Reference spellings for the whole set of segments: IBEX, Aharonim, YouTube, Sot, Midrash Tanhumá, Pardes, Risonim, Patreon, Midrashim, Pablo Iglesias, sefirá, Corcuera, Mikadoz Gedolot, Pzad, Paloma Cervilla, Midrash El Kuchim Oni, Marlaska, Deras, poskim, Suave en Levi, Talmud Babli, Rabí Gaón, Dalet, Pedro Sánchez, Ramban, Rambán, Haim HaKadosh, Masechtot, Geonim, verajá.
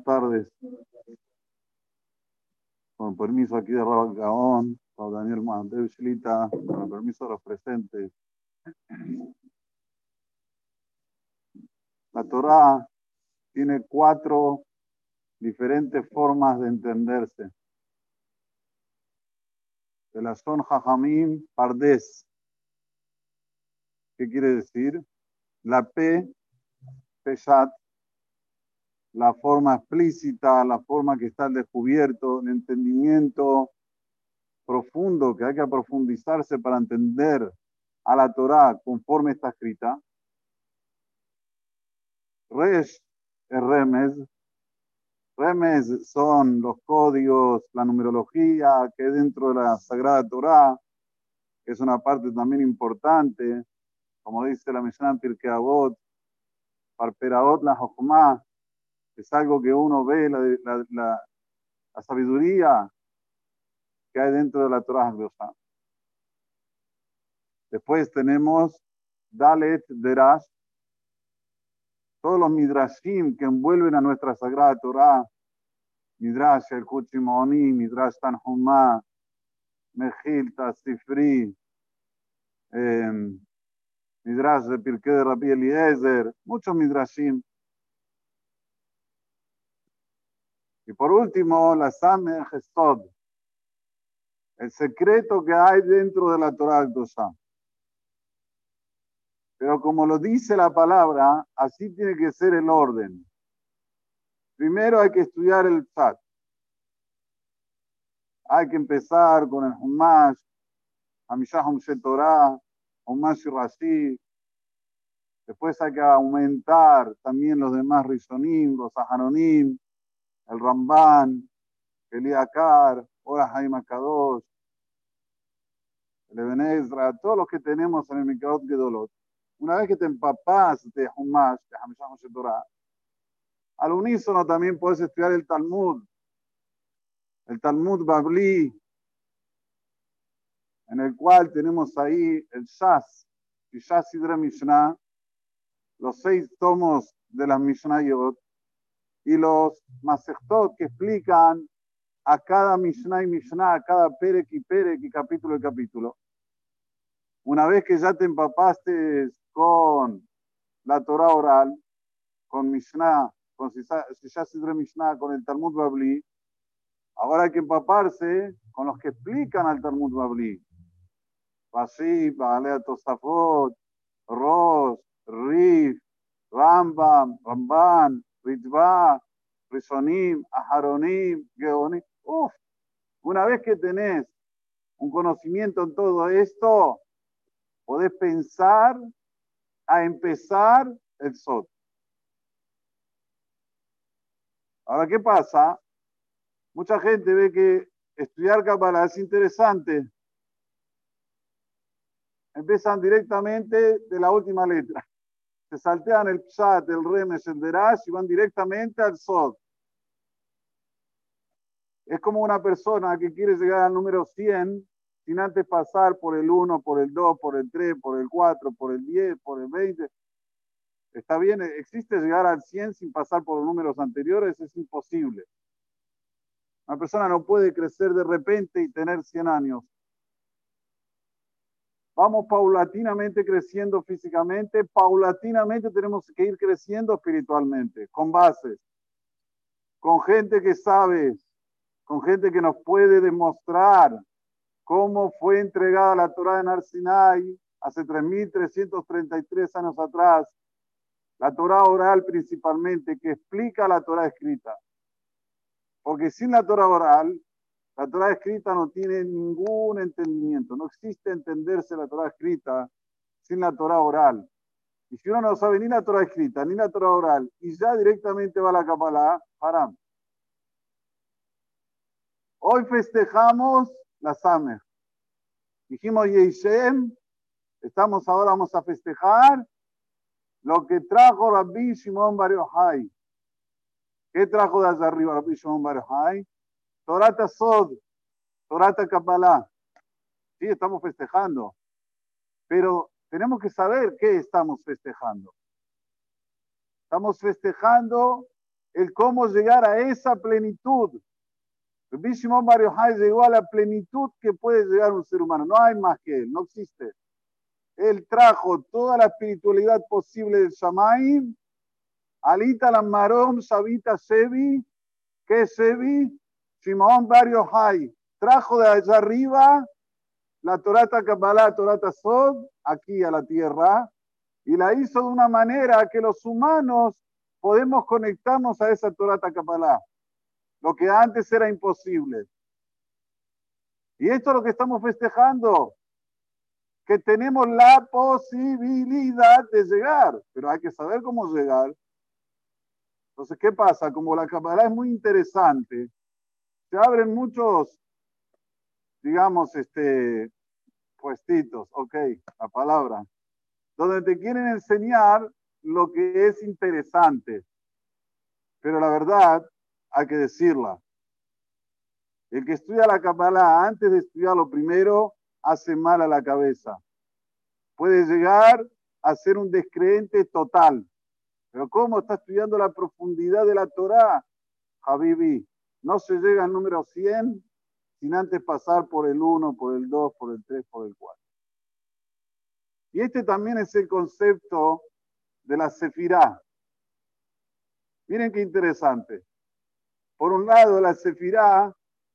buenas tardes. Con permiso aquí de Rabí Gaón, Rabí Daniel Mandel Shlita, con permiso de los presentes. La Torá tiene 4 diferentes formas de entenderse. De la son Jajamim, Pardes. ¿Qué quiere decir? La P, Pesat, la forma explícita, la forma que está al descubierto, el entendimiento profundo, que hay que profundizarse para entender a la Torá conforme está escrita. Resh, el Remez. Remez son los códigos, la numerología que es dentro de la Sagrada Torá, que es una parte también importante, como dice la Mishnah en Pirkei Avot, Parperaot la Jochmá, es algo que uno ve, la sabiduría que hay dentro de la Torá. Después tenemos Dalet, Deras, todos los Midrashim que envuelven a nuestra Sagrada Torá, Midrash El Kuchim Oni, Midrash Tanhumá, Mejilta, Sifri, Midrash de Pirkei Rabi Eliezer, muchos Midrashim. Y por último, la Sameh Gestod, el secreto que hay dentro de la Torá del Dosá. Pero como lo dice la palabra, así tiene que ser el orden. Primero hay que estudiar el Pzad. Hay que empezar con el Humash, Hamishah Torah, Humash y Rasí. Después hay que aumentar también los demás Risonim, los Aharonim, el Rambán, el Iacar, ahora Haim HaKadosh, el Ebenezer, todos los que tenemos en el Mikadoz Gedolot. Una vez que te empapás de Humash, de Hamishah Torah, al unísono también puedes estudiar el Talmud Babli, en el cual tenemos ahí el Shas, y Shas Sidre Mishnah, los 6 tomos de las Mishnayot, y los Masechtot que explican a cada Mishnah y Mishnah, a cada Perek y capítulo y capítulo. Una vez que ya te empapaste con la Torá oral, con Mishnah, con Sifri Sidre Mishnah, con el Talmud Babli, ahora hay que empaparse con los que explican al Talmud Babli. Rasí, Baalea Tosafot, Ros, Rif, Rambam, Ramban, Ritvá, Risonim, Aharonim, Geonim. Uf, una vez que tenés un conocimiento en todo esto, podés pensar a empezar el Sot. Ahora, ¿qué pasa? Mucha gente ve que estudiar Kabbalah es interesante. Empiezan directamente de la última letra. Se saltean el Pzad, el Remez, el Deras y van directamente al Sot. Es como una persona que quiere llegar al número 100 sin antes pasar por el 1, por el 2, por el 3, por el 4, por el 10, por el 20. Está bien, existe llegar al 100 sin pasar por los números anteriores, es imposible. Una persona no puede crecer de repente y tener 100 años. Vamos paulatinamente creciendo físicamente, paulatinamente tenemos que ir creciendo espiritualmente, con bases, con gente que sabe, con gente que nos puede demostrar cómo fue entregada la Torá en Har Sinai hace 3.333 años atrás. La Torá oral principalmente, que explica la Torá escrita. Porque sin la Torá oral, la Torá escrita no tiene ningún entendimiento. No existe entenderse la Torá escrita sin la Torá oral. Y si uno no sabe ni la Torá escrita, ni la Torá oral, y ya directamente va a la Kabbalah, haram. Hoy festejamos la Sameh. Dijimos Yeishem, ahora vamos a festejar lo que trajo Rabí Shimon Bar Yochai. ¿Qué trajo de allá arriba Rabí Shimon Bar Yochai? Torata Sod, Torata Kabbalah. Sí, estamos festejando, pero tenemos que saber qué estamos festejando. Estamos festejando el cómo llegar a esa plenitud. Rabí Shimon Bar Yochai llegó a la plenitud que puede llegar un ser humano. No hay más que él, no existe. Él trajo toda la espiritualidad posible del Shamayim. Alita la Marom Sabita Sebi. ¿Qué es Sebi? Shimon Bar Yochai. Trajo de allá arriba la Torata Kabbalah, Torata Sod, aquí a la tierra. Y la hizo de una manera que los humanos podemos conectarnos a esa Torata Kabbalah. Lo que antes era imposible. Y esto es lo que estamos festejando. Que tenemos la posibilidad de llegar. Pero hay que saber cómo llegar. Entonces, ¿qué pasa? Como la Kabbalah es muy interesante, se abren muchos, digamos, puestitos. Ok, la palabra. Donde te quieren enseñar lo que es interesante. Pero la verdad hay que decirla. El que estudia la Kabbalah antes de estudiarlo primero hace mal a la cabeza. Puede llegar a ser un descreente total. Pero ¿cómo está estudiando la profundidad de la Torá? Habibi, no se llega al número 100 sin antes pasar por el 1, por el 2, por el 3, por el 4. Y este también es el concepto de la sefirá. Miren qué interesante. Por un lado, la sefirá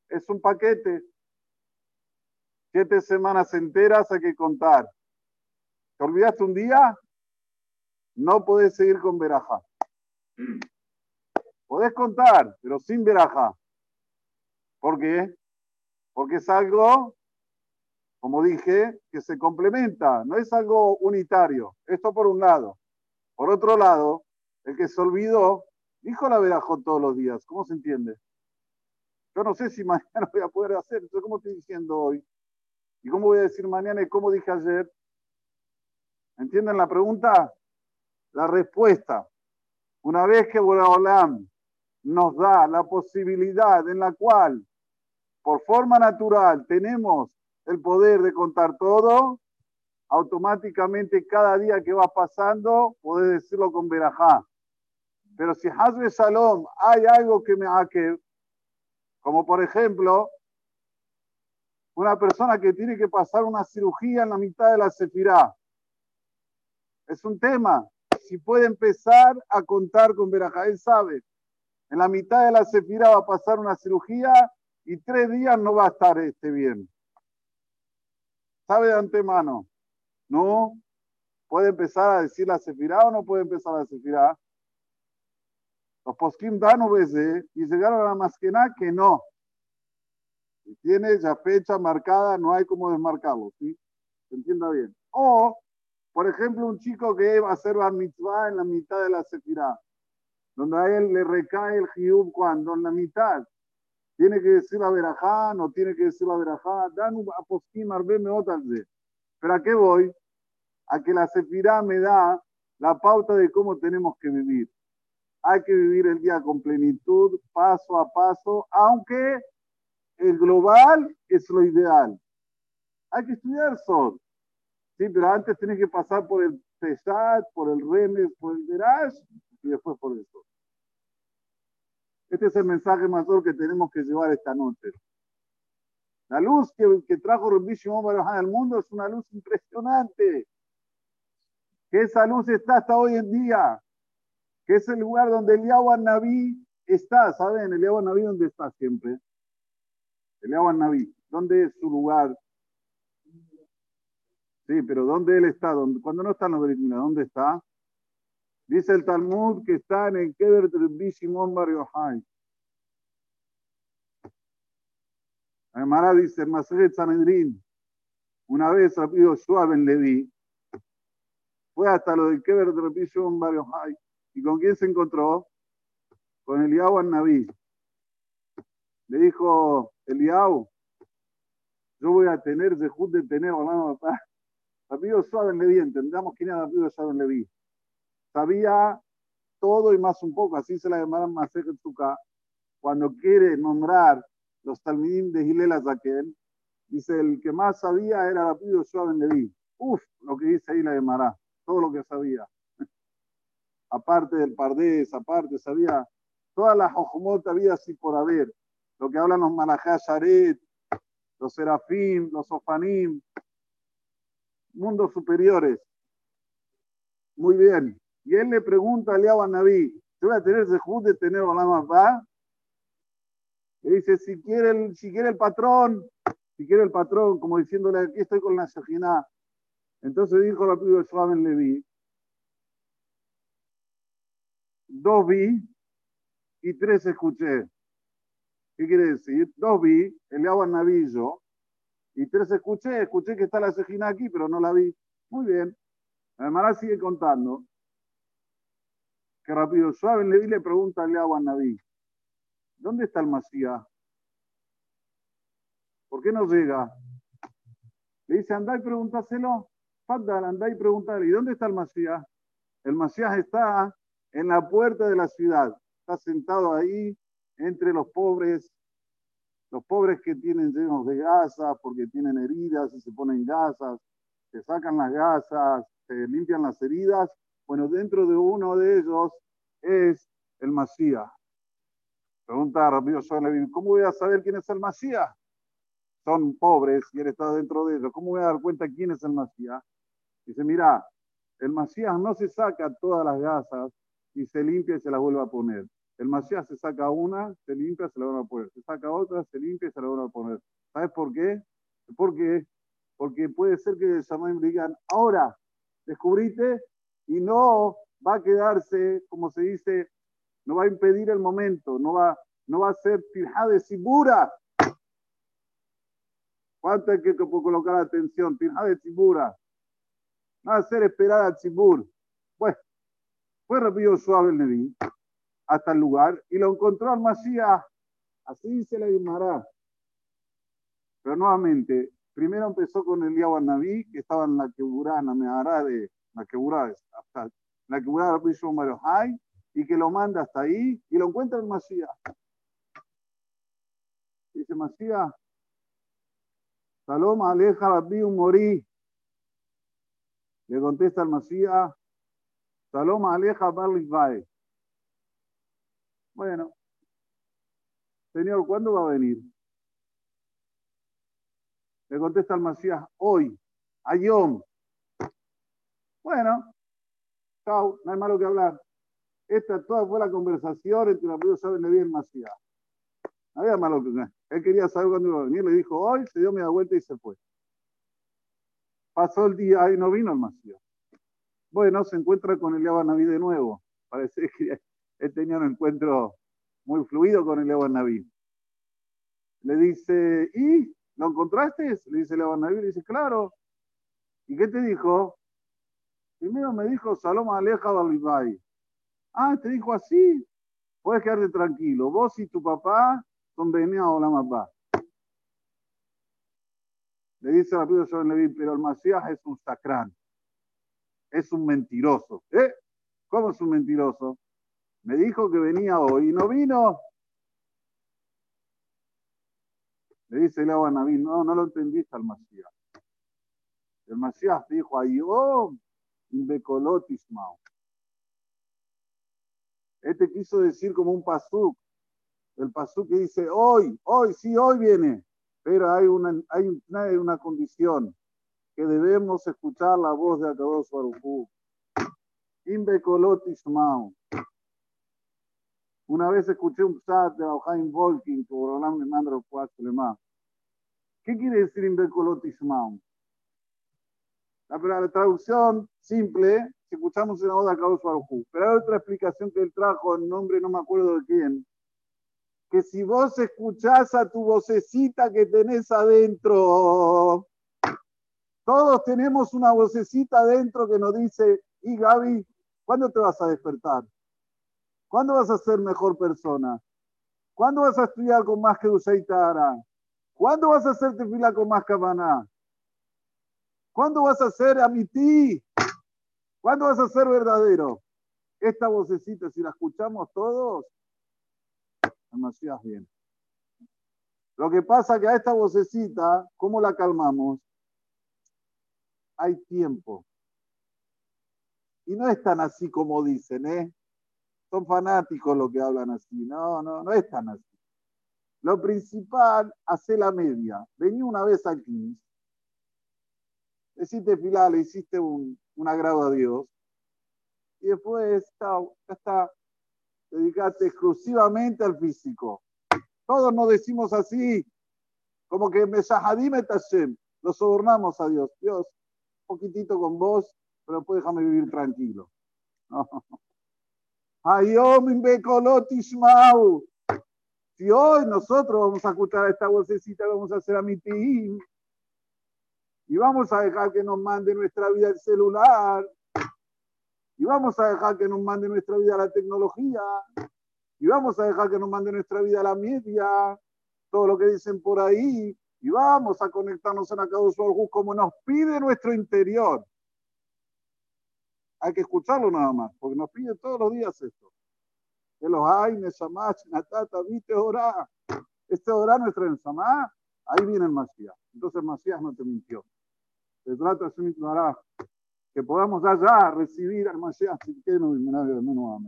es un paquete. 7 semanas enteras hay que contar. ¿Te olvidaste un día? No podés seguir con verajá. Podés contar, pero sin verajá. ¿Por qué? Porque es algo, como dije, que se complementa. No es algo unitario. Esto por un lado. Por otro lado, el que se olvidó, dijo la verajá todos los días. ¿Cómo se entiende? Yo no sé si mañana voy a poder hacer. Entonces, ¿cómo estoy diciendo hoy? ¿Y cómo voy a decir mañana y cómo dije ayer? ¿Entienden la pregunta? La respuesta. Una vez que Boré Olam nos da la posibilidad en la cual, por forma natural, tenemos el poder de contar todo, automáticamente cada día que va pasando, podés decirlo con verajá. Pero si Hazbe Shalom hay algo que me haque, como por ejemplo, una persona que tiene que pasar una cirugía en la mitad de la sefirá. Es un tema. Si puede empezar a contar con verajá, él sabe. En la mitad de la sefirá va a pasar una cirugía y 3 días no va a estar bien. ¿Sabe de antemano? ¿No? ¿Puede empezar a decir la sefirá o no puede empezar la sefirá? Los poskim dan UBC y llegaron a la masquená que no. Y tiene ya fecha marcada, no hay como desmarcarlo, ¿sí? Se entienda bien. O, por ejemplo, un chico que va a hacer bar mitzvah en la mitad de la sefirá, donde a él le recae el jiyub cuando en la mitad. Tiene que decir la verajá, no tiene que decir la verajá. Dan un poskim arbe meotalde. ¿Pero a qué voy? A que la sefirá me da la pauta de cómo tenemos que vivir. Hay que vivir el día con plenitud, paso a paso, aunque el global es lo ideal. Hay que estudiar Sod. Sí, pero antes tenés que pasar por el Pesat, por el Remez, por el Deras y después por el Sod. Este es el mensaje mayor que tenemos que llevar esta noche. La luz que trajo Rabí Shimon Bar Yochai al mundo es una luz impresionante. Que esa luz está hasta hoy en día. Que es el lugar donde Eliyahu HaNavi está, ¿saben? Eliyahu HaNavi, ¿dónde está siempre? Eliyahu HaNavi, ¿dónde es su lugar? Sí, pero ¿dónde él está? Cuando no está en los Brit Milá, ¿dónde está? Dice el Talmud que está en el Kever de Rabí Shimon Bar Yochai. La Gemara dice, el Maseret Sanedrín, una vez Rabí Suave en Levi, fue hasta lo del Kever de Rabí Shimon Bar Yochai. ¿Y con quién se encontró? Con Eliyahu HaNavi. Le dijo, Eliyahu, yo voy a tener Zehut de tener, hablando papá. Rabí Suave en Levi, entendamos quién era Rabí Suave en Levi. Sabía todo y más un poco, así se la llamaban Masejet Zuká. Cuando quiere nombrar los talmidim de Hillel HaZaken, dice, el que más sabía era Rabí Suave en Levi. Uf, lo que dice ahí la llamará, todo lo que sabía. Aparte del Pardes, aparte, sabía todas las hojmot habidas y por haber, lo que hablan los malajá sharet, los serafim, los sofanim, mundos superiores. Muy bien. Y él le pregunta a Eliyahu HaNavi, ¿yo voy a tener sejud de tener Olam Haba? Le dice, si quiere el patrón, como diciéndole, aquí estoy con la Shejiná. Entonces dijo la piba de Suave en Levi, 2 vi y 3 escuché. ¿Qué quiere decir? 2 vi, Eliyahu HaNavi y 3 escuché que está la Shejiná aquí, pero no la vi. Muy bien. Además sigue contando que rápido Suave en Levi le pregunta a Eliyahu HaNavi, ¿dónde está el Mashiach? ¿Por qué no llega? Le dice, andá y preguntáselo. Faddal, andá y preguntale. ¿Y dónde está el Mashiach? El Mashiach está en la puerta de la ciudad. Está sentado ahí entre los pobres que tienen llenos de gasas porque tienen heridas y se ponen gasas, se sacan las gasas, se limpian las heridas. Bueno, dentro de uno de ellos es el Mashiach. Pregunta a Rabí Gaón, ¿cómo voy a saber quién es el Mashiach? Son pobres y él está dentro de ellos. ¿Cómo voy a dar cuenta quién es el Mashiach? Dice, mira, el Mashiach no se saca todas las gasas y se limpia y se las vuelve a poner. El Mashiach se saca una, se limpia y se la vuelve a poner. Se saca otra, se limpia y se la vuelve a poner. ¿Sabes por qué? ¿Por qué? Porque puede ser que el Shamayim digan, ahora, descubriste, y no va a quedarse, como se dice, no va a impedir el momento, no va a ser tirjá de sibura. ¿Cuánto hay que colocar atención? Tirjá de sibura. No va a ser esperada a sibur. Pues fue rápido Suave el Levi hasta el lugar y lo encontró al Mashiach. Así dice la Guimara. Pero nuevamente, primero empezó con Eliyahu HaNavi, que estaba en la queburá, en la mehará de la queburá, hasta la queburá de Rabí Shimon Bar Yochai, y que lo manda hasta ahí, y lo encuentra el Mashiach. Dice Mashiach, Salom aleja Rabbi Morí. Le contesta el Mashiach, Salom aleja Barlifai. Bueno, señor, ¿cuándo va a venir? Le contesta el Mashiach, hoy, ayom. Bueno, chao, no hay malo que hablar. Esta toda fue la conversación entre la piba Suave en Levi y el Mashiach. No había malo que nada. Él quería saber cuándo iba a venir, le dijo hoy, se dio media vuelta y se fue. Pasó el día y no vino el Mashiach. Bueno, se encuentra con Eliyahu HaNavi de nuevo. Parece que él tenía un encuentro muy fluido con Eliyahu HaNavi. Le dice, ¿y? ¿Lo encontraste? Le dice Eliyahu HaNavi, le dice, claro. ¿Y qué te dijo? Primero me dijo, Salom aleja Barlifai. Ah, te dijo así. Puedes quedarte tranquilo. Vos y tu papá son venidos a Olam Haba. Le dice la piba Suave en Levi, pero el Mashiach es un sacrán. Es un mentiroso. ¿Eh? ¿Cómo es un mentiroso? Me dijo que venía hoy y no vino. Le dice Eliyahu HaNavi, no lo entendiste al Mashiach. El Mashiach dijo, Ayom Bekolot Ismao. Este quiso decir como un pasuk. El pasuk que dice, hoy viene. Pero hay una condición, que debemos escuchar la voz de Akadosh Baruj Hu. Im bekolot tishma'u. Una vez escuché un pzad de Haim HaKadosh, ¿qué quiere decir im bekolot tishma'u? La traducción simple, si escuchamos una voz de Akadosh Baruj Hu. Pero hay otra explicación que él trajo, en nombre no me acuerdo de quién, que si vos escuchás a tu vocecita que tenés adentro, todos tenemos una vocecita adentro que nos dice, y Gaby, ¿cuándo te vas a despertar? ¿Cuándo vas a ser mejor persona? ¿Cuándo vas a estudiar con más Kedushá y Tahara? ¿Cuándo vas a hacer tefilá con más Kavaná? ¿Cuándo vas a ser amití? ¿Cuándo vas a ser verdadero? Esta vocecita, si la escuchamos todos, el Mashiach viene. Lo que pasa es que a esta vocecita, ¿cómo la calmamos? Hay tiempo. Y no es tan así como dicen, ¿eh? son fanáticos los que hablan así. No es tan así. Lo principal, hacer la media. Vení una vez al Knis, hiciste filá, le hiciste un agrado a Dios, y después ya está, dedicaste exclusivamente al físico. Todos nos decimos así, como que Meshahadim et Hashem, lo sobornamos a Dios. Dios, un poquitito con vos, pero después déjame vivir tranquilo. No. Si hoy nosotros vamos a escuchar a esta vocecita, vamos a hacer a mitín, y vamos a dejar que nos mande nuestra vida el celular, y vamos a dejar que nos mande nuestra vida la tecnología, y vamos a dejar que nos mande nuestra vida la media, todo lo que dicen por ahí, y vamos a conectarnos en Akadosh Baruj Hu como nos pide nuestro interior. Hay que escucharlo nada más, porque nos pide todos los días esto. De los Aines, Samach, Natata, Vite, Orá. Este Orá nuestro en Samá, ahí viene el Masías. Entonces el Masías no te mintió. Se trata de su mismo Ará. Que podamos allá recibir al Masías sin que nos disminuya de menos a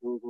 menos.